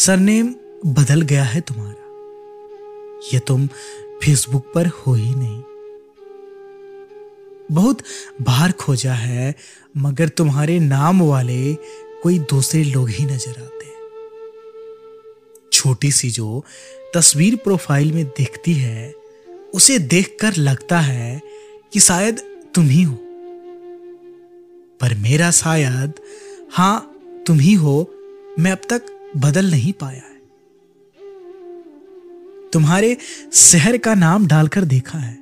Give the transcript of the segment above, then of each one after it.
Surname बदल गया है तुम्हारा, ये तुम फेसबुक पर हो ही नहीं। बहुत बाहर खोजा है मगर तुम्हारे नाम वाले कोई दूसरे लोग ही नजर आते हैं। छोटी सी जो तस्वीर प्रोफाइल में दिखती है उसे देखकर लगता है कि शायद तुम ही हो, पर मेरा शायद हां तुम ही हो मैं अब तक बदल नहीं पाया है। तुम्हारे शहर का नाम डालकर देखा है,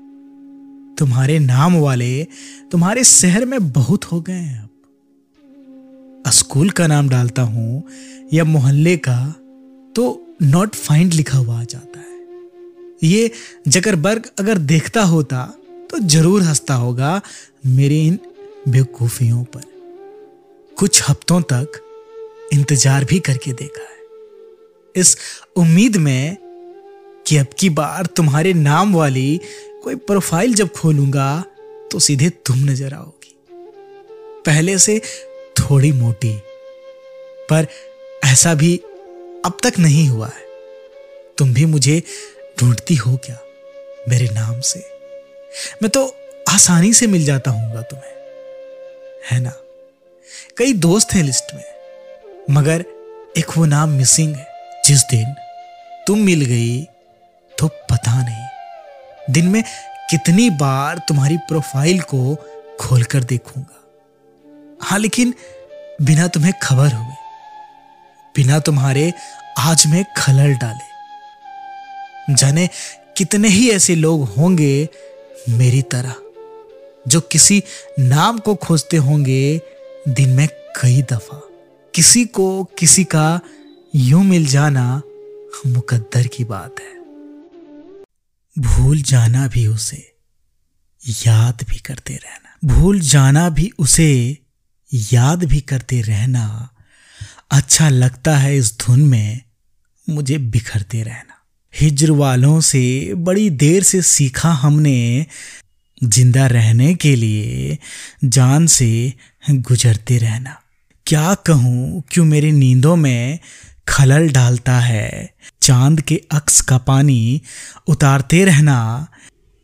तुम्हारे नाम वाले तुम्हारे शहर में बहुत हो गए हैं। अब स्कूल का नाम डालता हूं या मोहल्ले का तो नॉट फाइंड लिखा हुआ आ जाता है। ये जकरबर्ग अगर देखता होता तो जरूर हंसता होगा मेरी इन बेवकूफियों पर। कुछ हफ्तों तक इंतजार भी करके देखा है, इस उम्मीद में कि अब की बार तुम्हारे नाम वाली कोई प्रोफाइल जब खोलूंगा तो सीधे तुम नजर आओगी, पहले से थोड़ी मोटी। पर ऐसा भी अब तक नहीं हुआ है। तुम भी मुझे ढूंढती हो क्या मेरे नाम से? मैं तो आसानी से मिल जाता हूंगा तुम्हें, है ना? कई दोस्त हैं लिस्ट में, मगर एक वो नाम मिसिंग है। जिस दिन तुम मिल गई तो पता नहीं दिन में कितनी बार तुम्हारी प्रोफाइल को खोलकर देखूंगा। हाँ, लेकिन बिना तुम्हें खबर हुए, बिना तुम्हारे आज में खलल डाले। जाने कितने ही ऐसे लोग होंगे मेरी तरह जो किसी नाम को खोजते होंगे दिन में कई दफा। किसी को किसी का यूं मिल जाना मुकद्दर की बात है। भूल जाना भी उसे याद भी करते रहना, भूल जाना भी उसे याद भी करते रहना। अच्छा लगता है इस धुन में मुझे बिखरते रहना। हिज्र वालों से बड़ी देर से सीखा हमने जिंदा रहने के लिए जान से गुजरते रहना। क्या कहूँ क्यों मेरी नींदों में खलल डालता है चांद के अक्स का पानी उतारते रहना।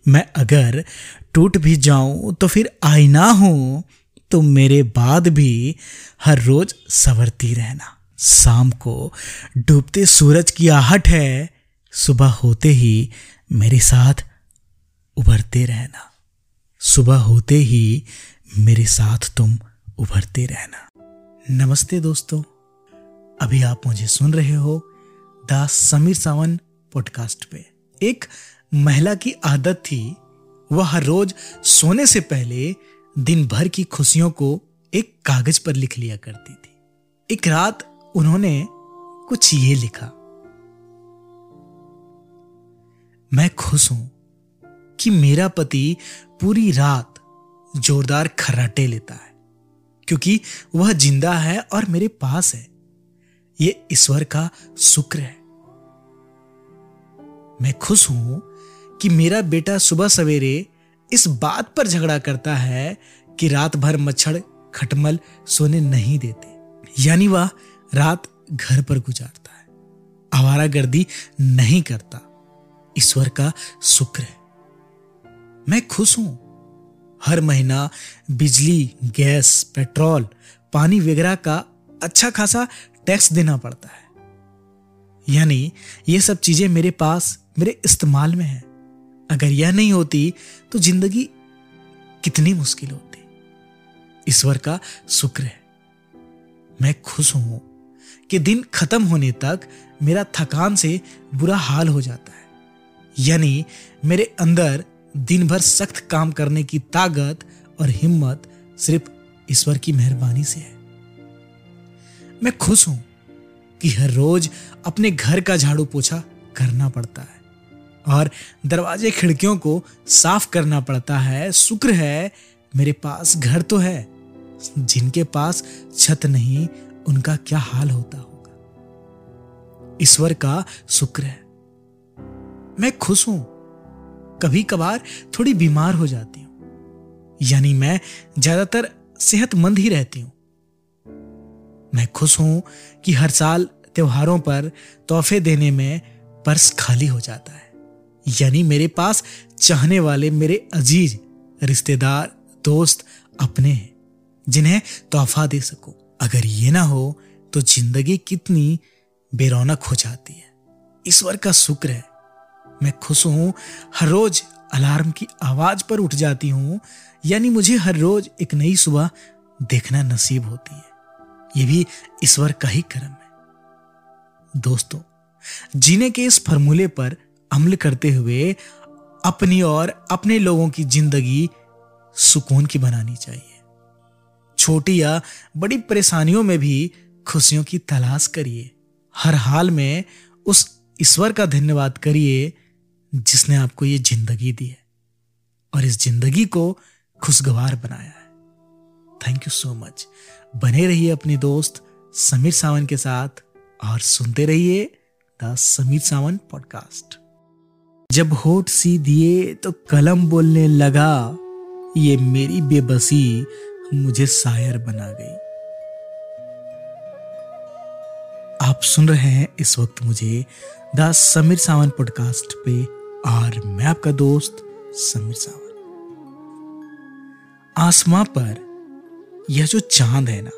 मैं अगर टूट भी जाऊं तो फिर आईना हूं, तो मेरे बाद भी हर रोज संवरती रहना। शाम को डूबते सूरज की आहट है, सुबह होते ही मेरे साथ उभरते रहना, सुबह होते ही मेरे साथ तुम उभरते रहना। नमस्ते दोस्तों, अभी आप मुझे सुन रहे हो द समीर सावन पॉडकास्ट पे। एक महिला की आदत थी, वह हर रोज सोने से पहले दिन भर की खुशियों को एक कागज पर लिख लिया करती थी। एक रात उन्होंने कुछ ये लिखा, मैं खुश हूं कि मेरा पति पूरी रात जोरदार खर्राटे लेता है क्योंकि वह जिंदा है और मेरे पास है। यह ईश्वर का शुक्र है। मैं खुश हूं कि मेरा बेटा सुबह सवेरे इस बात पर झगड़ा करता है कि रात भर मच्छर खटमल सोने नहीं देते, यानी वह रात घर पर गुजारता है, आवारागर्दी नहीं करता। ईश्वर का शुक्र है। मैं खुश हूं हर महीना बिजली, गैस, पेट्रोल, पानी वगैरह का अच्छा खासा टैक्स देना पड़ता है, यानी ये सब चीजें मेरे पास, मेरे इस्तेमाल में है। अगर यह नहीं होती तो जिंदगी कितनी मुश्किल होती। ईश्वर का शुक्र है। मैं खुश हूं कि दिन खत्म होने तक मेरा थकान से बुरा हाल हो जाता है, यानी मेरे अंदर दिन भर सख्त काम करने की ताकत और हिम्मत सिर्फ ईश्वर की मेहरबानी से है। मैं खुश हूं कि हर रोज अपने घर का झाड़ू पोछा करना पड़ता है और दरवाजे खिड़कियों को साफ करना पड़ता है। शुक्र है मेरे पास घर तो है। जिनके पास छत नहीं उनका क्या हाल होता होगा। ईश्वर का शुक्र है। मैं खुश हूं कभी कभार थोड़ी बीमार हो जाती हूं, यानी मैं ज्यादातर सेहतमंद ही रहती हूं। मैं खुश हूं कि हर साल त्योहारों पर तोहफे देने में पर्स खाली हो जाता है। यानी मेरे पास चाहने वाले मेरे अजीज, रिश्तेदार, दोस्त, अपने हैं जिन्हें तोहफा दे सकूं। अगर ये ना हो तो जिंदगी कितनी बेरौनक हो जाती है। ईश्वर का शुक्र है मैं खुश हूं। हर रोज अलार्म की आवाज पर उठ जाती हूं, यानी मुझे हर रोज एक नई सुबह देखना नसीब होती है। ये भी ईश्वर का ही करम है। दोस्तों, जीने के इस फॉर्मूले पर अमल करते हुए अपनी और अपने लोगों की जिंदगी सुकून की बनानी चाहिए। छोटी या बड़ी परेशानियों में भी खुशियों की तलाश करिए। हर हाल में उस ईश्वर का धन्यवाद करिए जिसने आपको ये जिंदगी दी है और इस जिंदगी को खुशगवार बनाया है। Thank you so much. बने रहिए अपने दोस्त समीर सावन के साथ और सुनते रहिए द समीर सावन पॉडकास्ट। जब होठ सी दिए तो कलम बोलने लगा, ये मेरी बेबसी मुझे शायर बना गई। आप सुन रहे हैं इस वक्त मुझे द समीर सावन पॉडकास्ट पे और मैं आपका दोस्त समीर सावन। आसमां पर यह जो चांद है ना,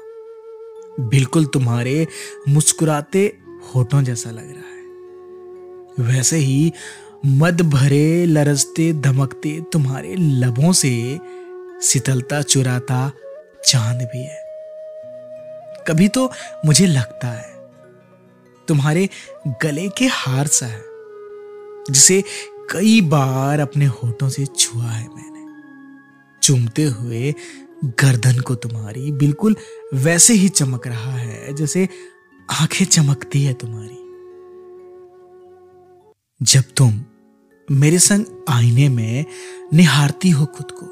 बिल्कुल तुम्हारे मुस्कुराते होठों जैसा लग रहा है। वैसे ही मद भरे लरजते धमकते तुम्हारे लबों से शीतलता चुराता चांद भी है। कभी तो मुझे लगता है तुम्हारे गले के हार सा है जिसे कई बार अपने होठों से छुआ है मैंने, चूमते हुए गर्दन को तुम्हारी बिल्कुल वैसे ही चमक रहा है जैसे आंखें चमकती है तुम्हारी। जब तुम मेरे संग आईने में निहारती हो खुद को,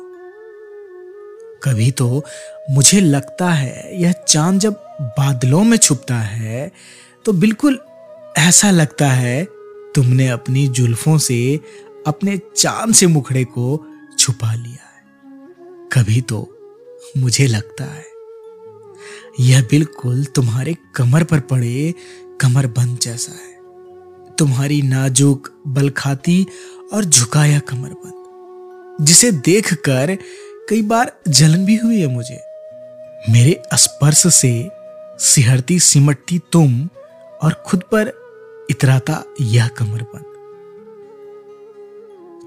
कभी तो मुझे लगता है यह चांद जब बादलों में छुपता है तो बिल्कुल ऐसा लगता है तुमने अपनी जुल्फों से अपने चांद से मुखड़े को छुपा लिया है। कभी तो मुझे लगता है यह बिल्कुल तुम्हारे कमर पर पड़े कमरबंद जैसा है, तुम्हारी नाजुक बलखाती और झुकाया कमरबंद जिसे देखकर कई बार जलन भी हुई है मुझे। मेरे स्पर्श से सिहरती सिमटती तुम और खुद पर इतराता यह कमरबंद,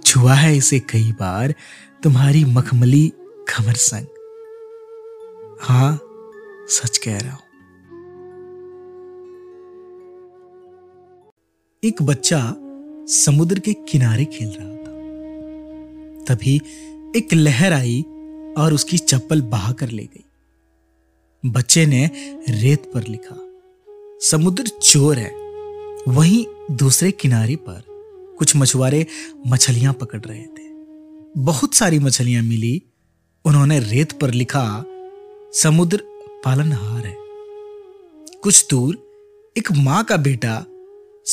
छुआ है इसे कई बार तुम्हारी मखमली खमर संग। हां, सच कह रहा हूं। एक बच्चा समुद्र के किनारे खेल रहा था, तभी एक लहर आई और उसकी चप्पल बहा कर ले गई। बच्चे ने रेत पर लिखा, समुद्र चोर है। वहीं दूसरे किनारे पर कुछ मछुआरे मछलियां पकड़ रहे थे। बहुत सारी मछलियां मिली। उन्होंने रेत पर लिखा, समुद्र पालनहार है। कुछ दूर एक मां का बेटा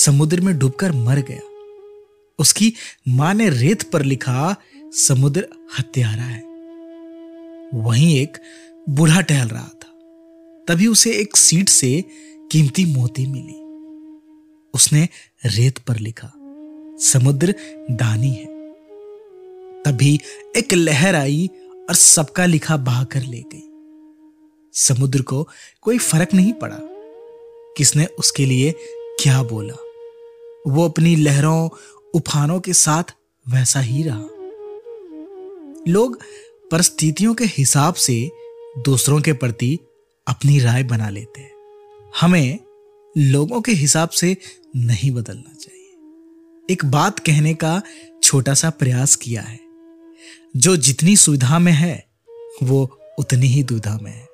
समुद्र में डूबकर मर गया। उसकी मां ने रेत पर लिखा, समुद्र हत्यारा है। वहीं एक बूढ़ा टहल रहा था, तभी उसे एक सीट से कीमती मोती मिली। उसने रेत पर लिखा, समुद्र दानी है। तभी एक लहर आई और सबका लिखा बहा कर ले गई। समुद्र को कोई फर्क नहीं पड़ा किसने उसके लिए क्या बोला। वो अपनी लहरों उफानों के साथ वैसा ही रहा। लोग परिस्थितियों के हिसाब से दूसरों के प्रति अपनी राय बना लेते हैं। हमें लोगों के हिसाब से नहीं बदलना चाहिए। एक बात कहने का छोटा सा प्रयास किया है, जो जितनी सुविधा में है वो उतनी ही दुविधा में है।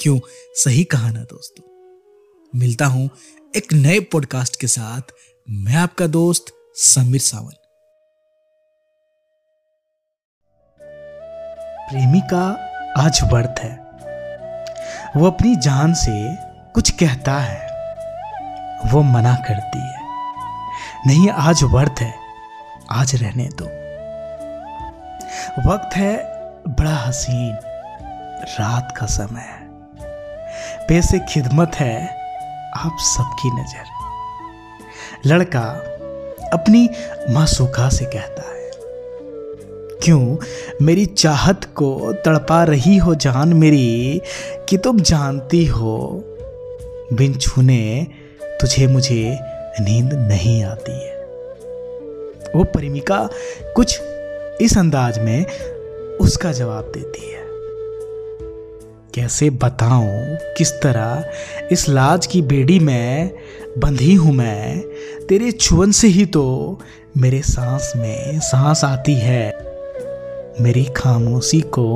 क्यों सही कहा ना दोस्तों। मिलता हूं एक नए पॉडकास्ट के साथ। मैं आपका दोस्त समीर सावन। प्रेमी का आज व्रत है। वो अपनी जान से कुछ कहता है, वो मना करती है, नहीं आज व्रत है, आज रहने दो। वक्त है बड़ा हसीन, रात का समय है, पेशे खिदमत है, आप सबकी नजर। लड़का अपनी मासूका से कहता है, क्यों मेरी चाहत को तड़पा रही हो जान मेरी, कि तुम जानती हो बिन छूने तुझे मुझे नींद नहीं आती है। वो परिमिका कुछ इस अंदाज में उसका जवाब देती है। कैसे बताऊं किस तरह इस लाज की बेड़ी में बंधी हूं मैं, तेरे छुवन से ही तो मेरे सांस में सांस आती है। मेरी खामोशी को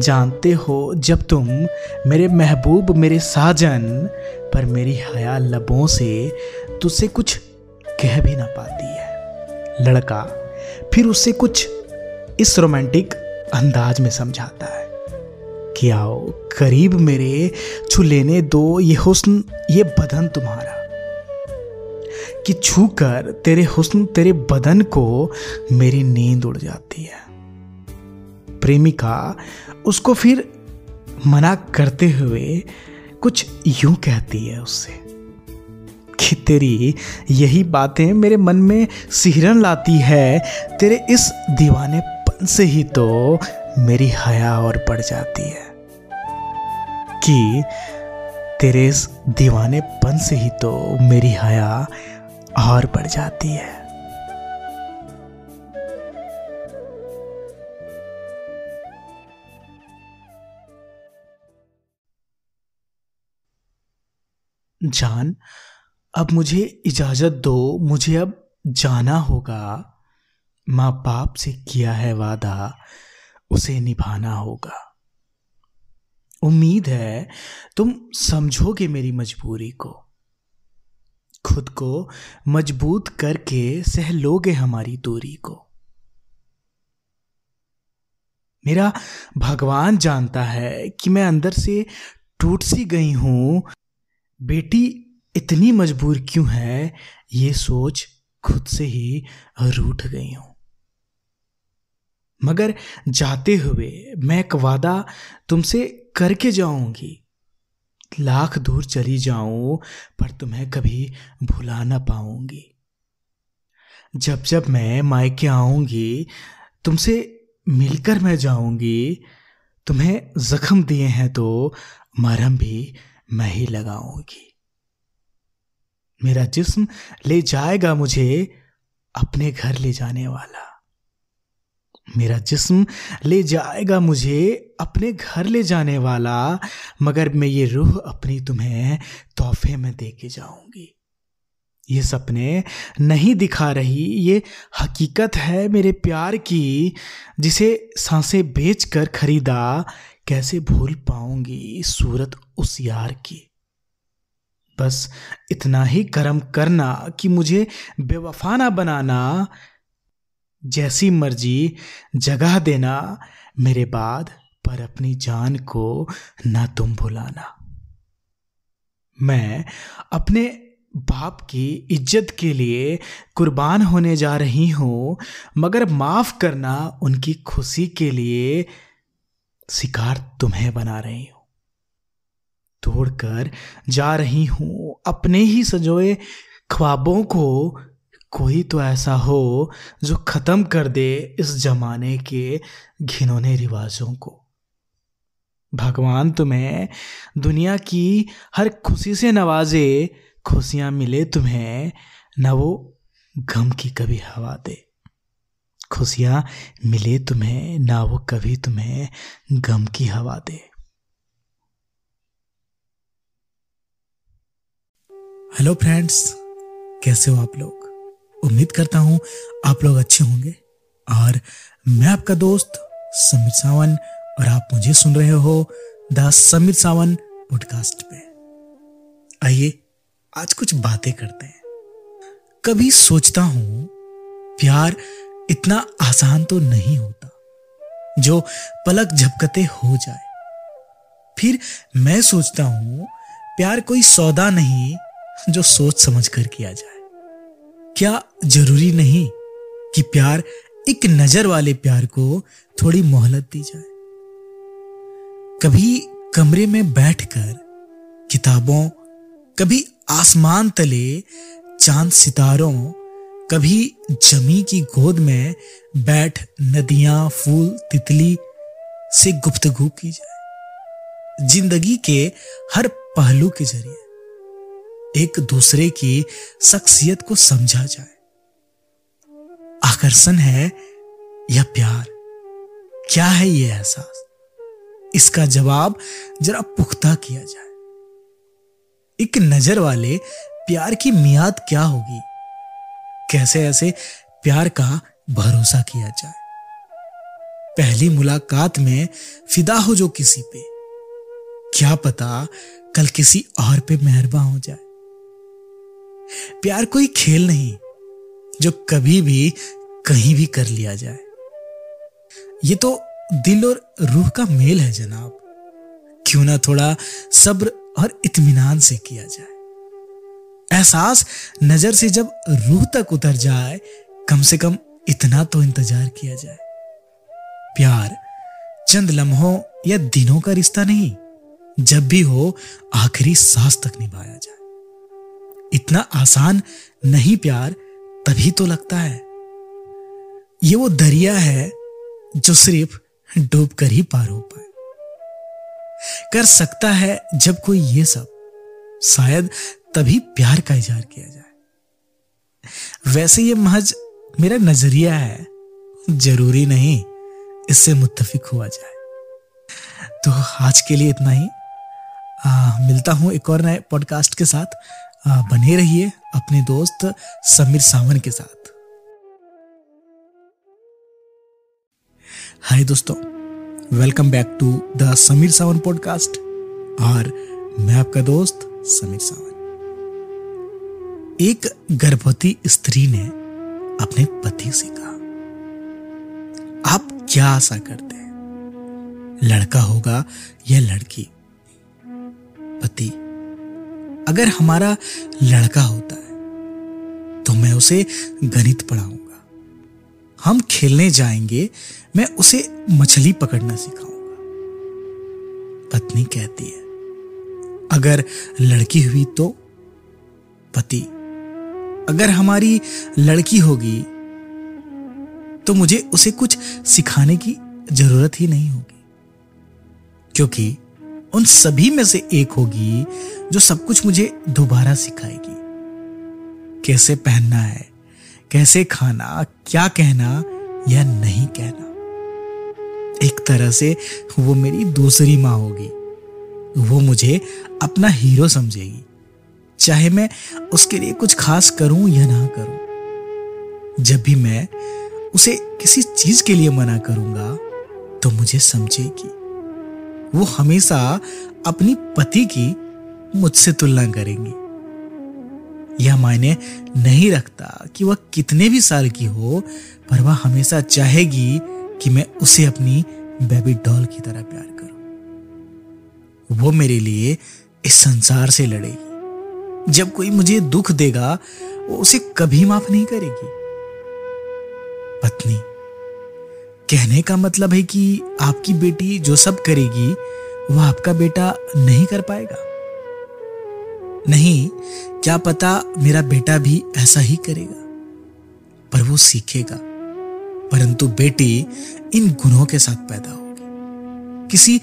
जानते हो जब तुम, मेरे महबूब मेरे साजन, पर मेरी हया लबों से तुझसे कुछ कह भी ना पाती है। लड़का फिर उसे कुछ इस रोमांटिक अंदाज में समझाता है कि आओ करीब मेरे, छू लेने दो ये हुस्न ये बदन तुम्हारा, कि छू कर तेरे हुस्न तेरे बदन को मेरी नींद उड़ जाती है। प्रेमिका उसको फिर मना करते हुए कुछ यूं कहती है उससे कि तेरी यही बातें मेरे मन में सिहरन लाती है, तेरे इस दीवानेपन से ही तो मेरी हया और बढ़ जाती है, कि तेरे इस दीवानेपन से ही तो मेरी हया और बढ़ जाती है। जान अब मुझे इजाजत दो, मुझे अब जाना होगा, माँ बाप से किया है वादा उसे निभाना होगा। उम्मीद है तुम समझोगे मेरी मजबूरी को, खुद को मजबूत करके सह लोगे हमारी दूरी को। मेरा भगवान जानता है कि मैं अंदर से टूट सी गई हूं, बेटी इतनी मजबूर क्यों है ये सोच खुद से ही रूठ गई हूं। मगर जाते हुए मैं एक वादा तुमसे करके जाऊंगी, लाख दूर चली जाऊं पर तुम्हें कभी भुला ना पाऊंगी। जब जब मैं मायके आऊंगी तुमसे मिलकर मैं जाऊंगी, तुम्हें जख्म दिए हैं तो मरहम भी मैं ही लगाऊंगी। मेरा जिस्म ले जाएगा मुझे अपने घर ले जाने वाला, मेरा जिस्म ले जाएगा मुझे अपने घर ले जाने वाला, मगर मैं ये रूह अपनी तुम्हें तोहफे में दे के जाऊंगी। ये सपने नहीं दिखा रही, ये हकीकत है मेरे प्यार की, जिसे सांसें बेचकर खरीदा, कैसे भूल पाऊंगी सूरत उस यार की। बस इतना ही करम करना कि मुझे बेवफा ना बनाना, जैसी मर्जी जगह देना मेरे बाद, पर अपनी जान को ना तुम भुलाना। मैं अपने बाप की इज्जत के लिए कुर्बान होने जा रही हूं, मगर माफ करना उनकी खुशी के लिए शिकार तुम्हें बना रही हूं। तोड़कर जा रही हूं अपने ही सजोए ख्वाबों को, कोई तो ऐसा हो जो खत्म कर दे इस जमाने के घिनौने रिवाजों को। भगवान तुम्हें दुनिया की हर खुशी से नवाजे, खुशियां मिले तुम्हें न वो गम की कभी हवा दे, खुशियां मिले तुम्हें ना वो कभी तुम्हें गम की हवा दे। हेलो फ्रेंड्स, कैसे हो आप लोग? उम्मीद करता हूं आप लोग अच्छे होंगे। और मैं आपका दोस्त समीर सावन, और आप मुझे सुन रहे हो द समीर सावन पॉडकास्ट पे। आइए आज कुछ बातें करते हैं। कभी सोचता हूं प्यार इतना आसान तो नहीं होता जो पलक झपकते हो जाए। फिर मैं सोचता हूं प्यार कोई सौदा नहीं जो सोच समझ कर किया जाए। क्या जरूरी नहीं कि प्यार एक नजर वाले प्यार को थोड़ी मोहलत दी जाए। कभी कमरे में बैठकर किताबों कभी आसमान तले चांद सितारों, कभी जमी की गोद में बैठ नदियां फूल तितली से गुफ्तगू की जाए। जिंदगी के हर पहलू के जरिए एक दूसरे की शख्सियत को समझा जाए। आकर्षण है या प्यार, क्या है ये एहसास? इसका जवाब जरा पुख्ता किया जाए। एक नजर वाले प्यार की मियाद क्या होगी? कैसे ऐसे प्यार का भरोसा किया जाए? पहली मुलाकात में फिदा हो जो किसी पे, क्या पता कल किसी और पे मेहरबान हो जाए। प्यार कोई खेल नहीं जो कभी भी कहीं भी कर लिया जाए। ये तो दिल और रूह का मेल है जनाब, क्यों ना थोड़ा सब्र और इत्मीनान से किया जाए। एहसास नजर से जब रूह तक उतर जाए, कम से कम इतना तो इंतजार किया जाए। प्यार चंद लम्हों या दिनों का रिश्ता नहीं, जब भी हो आखिरी सांस तक निभाया जाए। इतना आसान नहीं प्यार, तभी तो लगता है। ये वो दरिया है जो सिर्फ डूब कर ही पार हो पाए। कर सकता है जब कोई ये सब, शायद तभी प्यार का इजहार किया जाए। वैसे ये महज मेरा नजरिया है, जरूरी नहीं इससे मुत्तफिक हुआ जाए। तो आज के लिए इतना ही। मिलता हूं एक और नए पॉडकास्ट के साथ। बने रहिए अपने दोस्त समीर सावन के साथ। हाय दोस्तों, welcome back to the Sameer Sawan podcast, और मैं आपका दोस्त समीर सावन। एक गर्भवती स्त्री ने अपने पति से कहा, आप क्या आशा करते हैं, लड़का होगा या लड़की? पति, अगर हमारा लड़का होता है तो मैं उसे गणित पढ़ाऊंगा, हम खेलने जाएंगे, मैं उसे मछली पकड़ना सिखाऊंगा। पत्नी कहती है, अगर लड़की हुई तो? पति, अगर हमारी लड़की होगी तो मुझे उसे कुछ सिखाने की जरूरत ही नहीं होगी, क्योंकि उन सभी में से एक होगी जो सब कुछ मुझे दोबारा सिखाएगी। कैसे पहनना है, कैसे खाना, क्या कहना या नहीं कहना। एक तरह से वो मेरी दूसरी माँ होगी। वो मुझे अपना हीरो समझेगी, चाहे मैं उसके लिए कुछ खास करूं या ना करूं। जब भी मैं उसे किसी चीज के लिए मना करूंगा तो मुझे समझेगी। वो हमेशा अपनी पति की मुझसे तुलना करेंगी। यह मायने नहीं रखता कि वह कितने भी साल की हो, पर वह हमेशा चाहेगी कि मैं उसे अपनी बेबी डॉल की तरह प्यार करूं। वो मेरे लिए इस संसार से लड़ेगी। जब कोई मुझे दुख देगा, वो उसे कभी माफ नहीं करेगी। पत्नी, कहने का मतलब है कि आपकी बेटी जो सब करेगी, वह आपका बेटा नहीं कर पाएगा। नहीं, क्या पता मेरा बेटा भी ऐसा ही करेगा, पर वो सीखेगा। परंतु बेटी इन गुणों के साथ पैदा होगी। किसी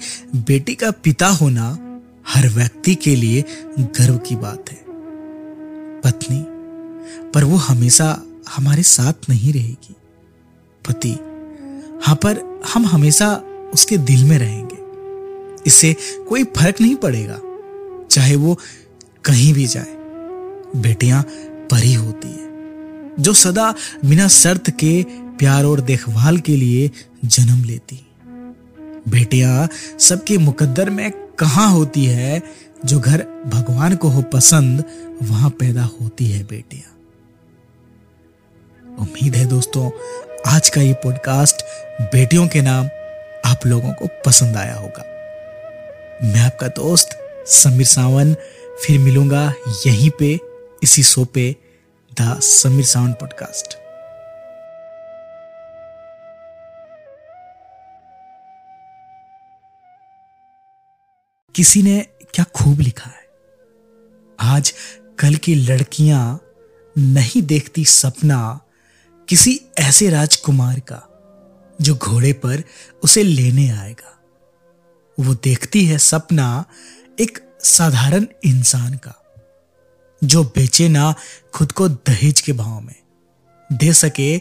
बेटी का पिता होना हर व्यक्ति के लिए गर्व की बात है। पत्नी, पर वो हमेशा हमारे साथ नहीं रहेगी। पति, हाँ, पर हम हमेशा उसके दिल में रहेंगे। इससे कोई फर्क नहीं पड़ेगा, चाहे वो कहीं भी जाए। बेटियां परी होती है जो सदा बिना शर्त के प्यार और देखभाल के लिए जन्म लेती। बेटियां सबके मुकद्दर में कहां होती है, जो घर भगवान को हो पसंद वहां पैदा होती है बेटियां। उम्मीद है दोस्तों, आज का ये पॉडकास्ट बेटियों के नाम आप लोगों को पसंद आया होगा। मैं आपका दोस्त समीर सावन फिर मिलूंगा यहीं पे, इसी शो पे, द समीर सावन पॉडकास्ट। किसी ने क्या खूब लिखा है, आज कल की लड़कियां नहीं देखती सपना किसी ऐसे राजकुमार का जो घोड़े पर उसे लेने आएगा। वो देखती है सपना एक साधारण इंसान का जो बेचे ना खुद को दहेज के भाव में, दे सके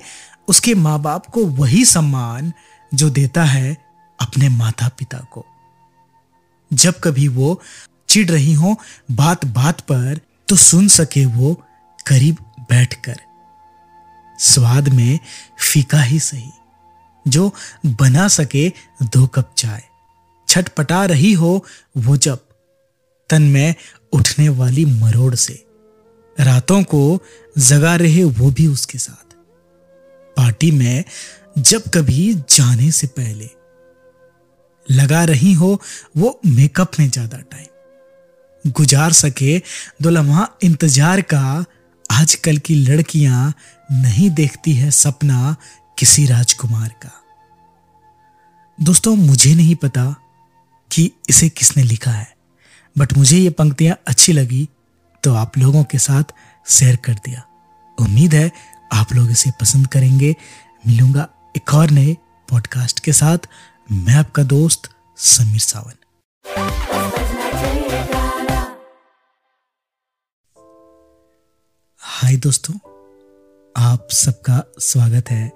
उसके माँ बाप को वही सम्मान जो देता है अपने माता पिता को। जब कभी वो चिढ़ रही हो बात बात पर तो सुन सके वो करीब बैठकर, स्वाद में फीका ही सही, जो बना सके 2 कप चाय। छटपटा रही हो वो जब तन में उठने वाली मरोड़ से, रातों को जगा रहे वो भी उसके साथ। पार्टी में जब कभी जाने से पहले लगा रही हो वो मेकअप में ज्यादा टाइम, गुजार सके 2 लम्हा इंतजार का। आजकल की लड़कियां नहीं देखती है सपना किसी राजकुमार का। दोस्तों, मुझे नहीं पता कि इसे किसने लिखा है, बट मुझे ये पंक्तियां अच्छी लगी तो आप लोगों के साथ शेयर कर दिया। उम्मीद है आप लोग इसे पसंद करेंगे। मिलूंगा एक और नए पॉडकास्ट के साथ। मैं आपका दोस्त समीर सावन। हाय दोस्तों, आप सबका स्वागत है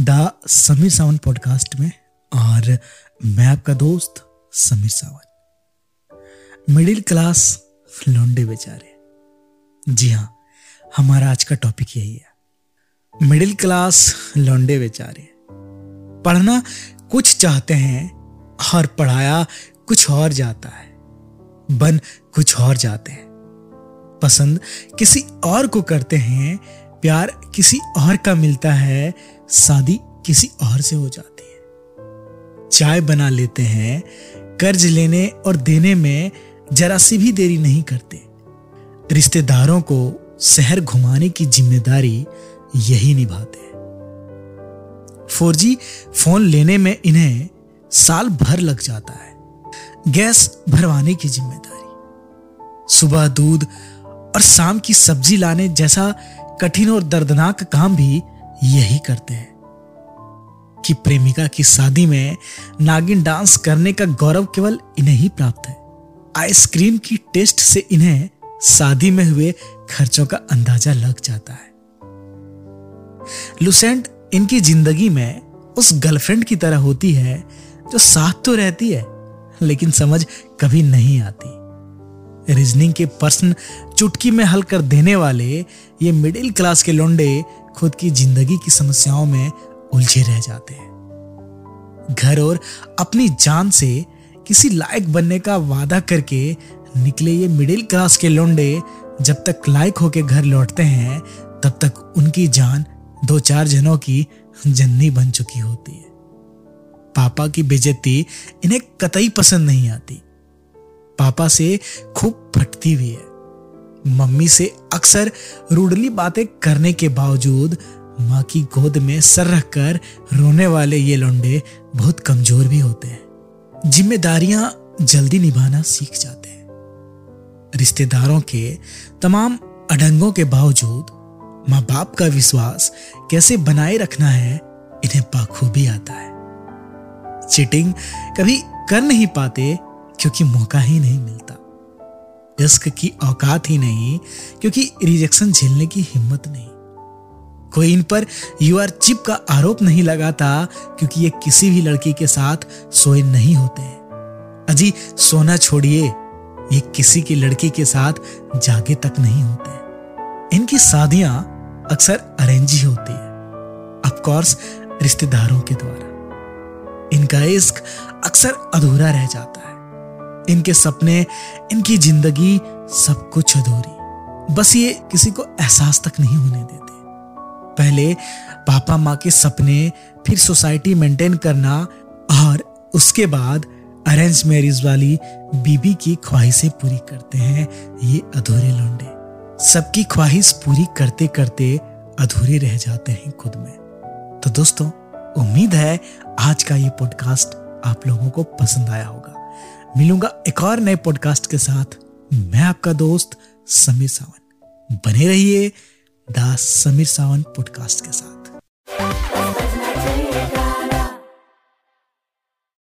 द समीर सावन पॉडकास्ट में, और मैं आपका दोस्त समीर सावन। मिडिल क्लास लौंडे बेचारे, जी हाँ, हमारा आज का टॉपिक यही है, मिडिल क्लास लौंडे बेचारे। पढ़ना कुछ चाहते हैं और पढ़ाया कुछ और जाता है, बन कुछ और जाते हैं, पसंद किसी और को करते हैं, प्यार किसी और का मिलता है, शादी किसी और से हो जाती है, चाय बना लेते हैं, कर्ज लेने और देने में जरा सी भी देरी नहीं करते, रिश्तेदारों को शहर घुमाने की जिम्मेदारी यही निभाते हैं। 4G फोन लेने में इन्हें साल भर लग जाता है, गैस भरवाने की जिम्मेदारी, सुबह दूध और शाम की सब्जी लाने जैसा कठिन और दर्दनाक काम भी यही करते हैं। कि प्रेमिका की शादी में नागिन डांस करने का गौरव केवल इन्हें ही प्राप्त है। आइसक्रीम की टेस्ट से इन्हें शादी में हुए खर्चों का अंदाजा लग जाता है। लुसेंट इनकी जिंदगी में उस गर्लफ्रेंड की तरह होती है जो साथ तो रहती है लेकिन समझ कभी नहीं आती। रीजनिंग के प्रश्न चुटकी में हल कर देने वाले ये मिडिल क्लास के लौंडे खुद की जिंदगी की समस्याओं में उलझे रह जाते हैं। घर और अपनी जान से किसी लायक बनने का वादा करके निकले ये मिडिल क्लास के लौंडे जब तक लायक होके घर लौटते हैं तब तक उनकी जान 2-4 जनों की जन्नी बन चुकी होती है। पापा की बेइज्जती इन्हें कतई पसंद नहीं आती, पापा से खूब फटती भी है। मम्मी से अक्सर रूडली बातें करने के बावजूद माँ की गोद में सर रखकर रोने वाले ये लौंडे बहुत कमजोर भी होते हैं। जिम्मेदारियां जल्दी निभाना सीख जाते हैं। रिश्तेदारों के तमाम अडंगों के बावजूद माँ बाप का विश्वास कैसे बनाए रखना है इन्हें बाखूबी आता है। चीटिंग कभी कर नहीं पाते क्योंकि मौका ही नहीं मिलता, रिस्क की औकात ही नहीं क्योंकि रिजेक्शन झेलने की हिम्मत नहीं। कोई इन पर यू आर चिप का आरोप नहीं लगाता क्योंकि ये किसी भी लड़की के साथ सोए नहीं होते हैं। अजी सोना छोड़िए, ये किसी की लड़की के साथ जागे तक नहीं होते। इनकी शादियां अक्सर अरेंज ही होती है, ऑफ कोर्स रिश्तेदारों के द्वारा। इनका इश्क अक्सर अधूरा रह जाता है, इनके सपने, इनकी जिंदगी सब कुछ अधूरी, बस ये किसी को एहसास तक नहीं होने देते। पहले पापा माँ के सपने, फिर सोसाइटी मेंटेन करना और उसके बाद अरेंज मैरिज वाली बीबी की ख्वाहिशें पूरी करते हैं ये अधूरे लौंडे। सबकी ख्वाहिश पूरी करते करते अधूरे रह जाते हैं खुद में। तो दोस्तों, उम्मीद है आज का ये पॉडकास्ट आप लोगों को पसंद आया होगा। मिलूंगा एक और नए पॉडकास्ट के साथ। मैं आपका दोस्त समीर सावन। बने रहिए द समीर सावन पॉडकास्ट के साथ।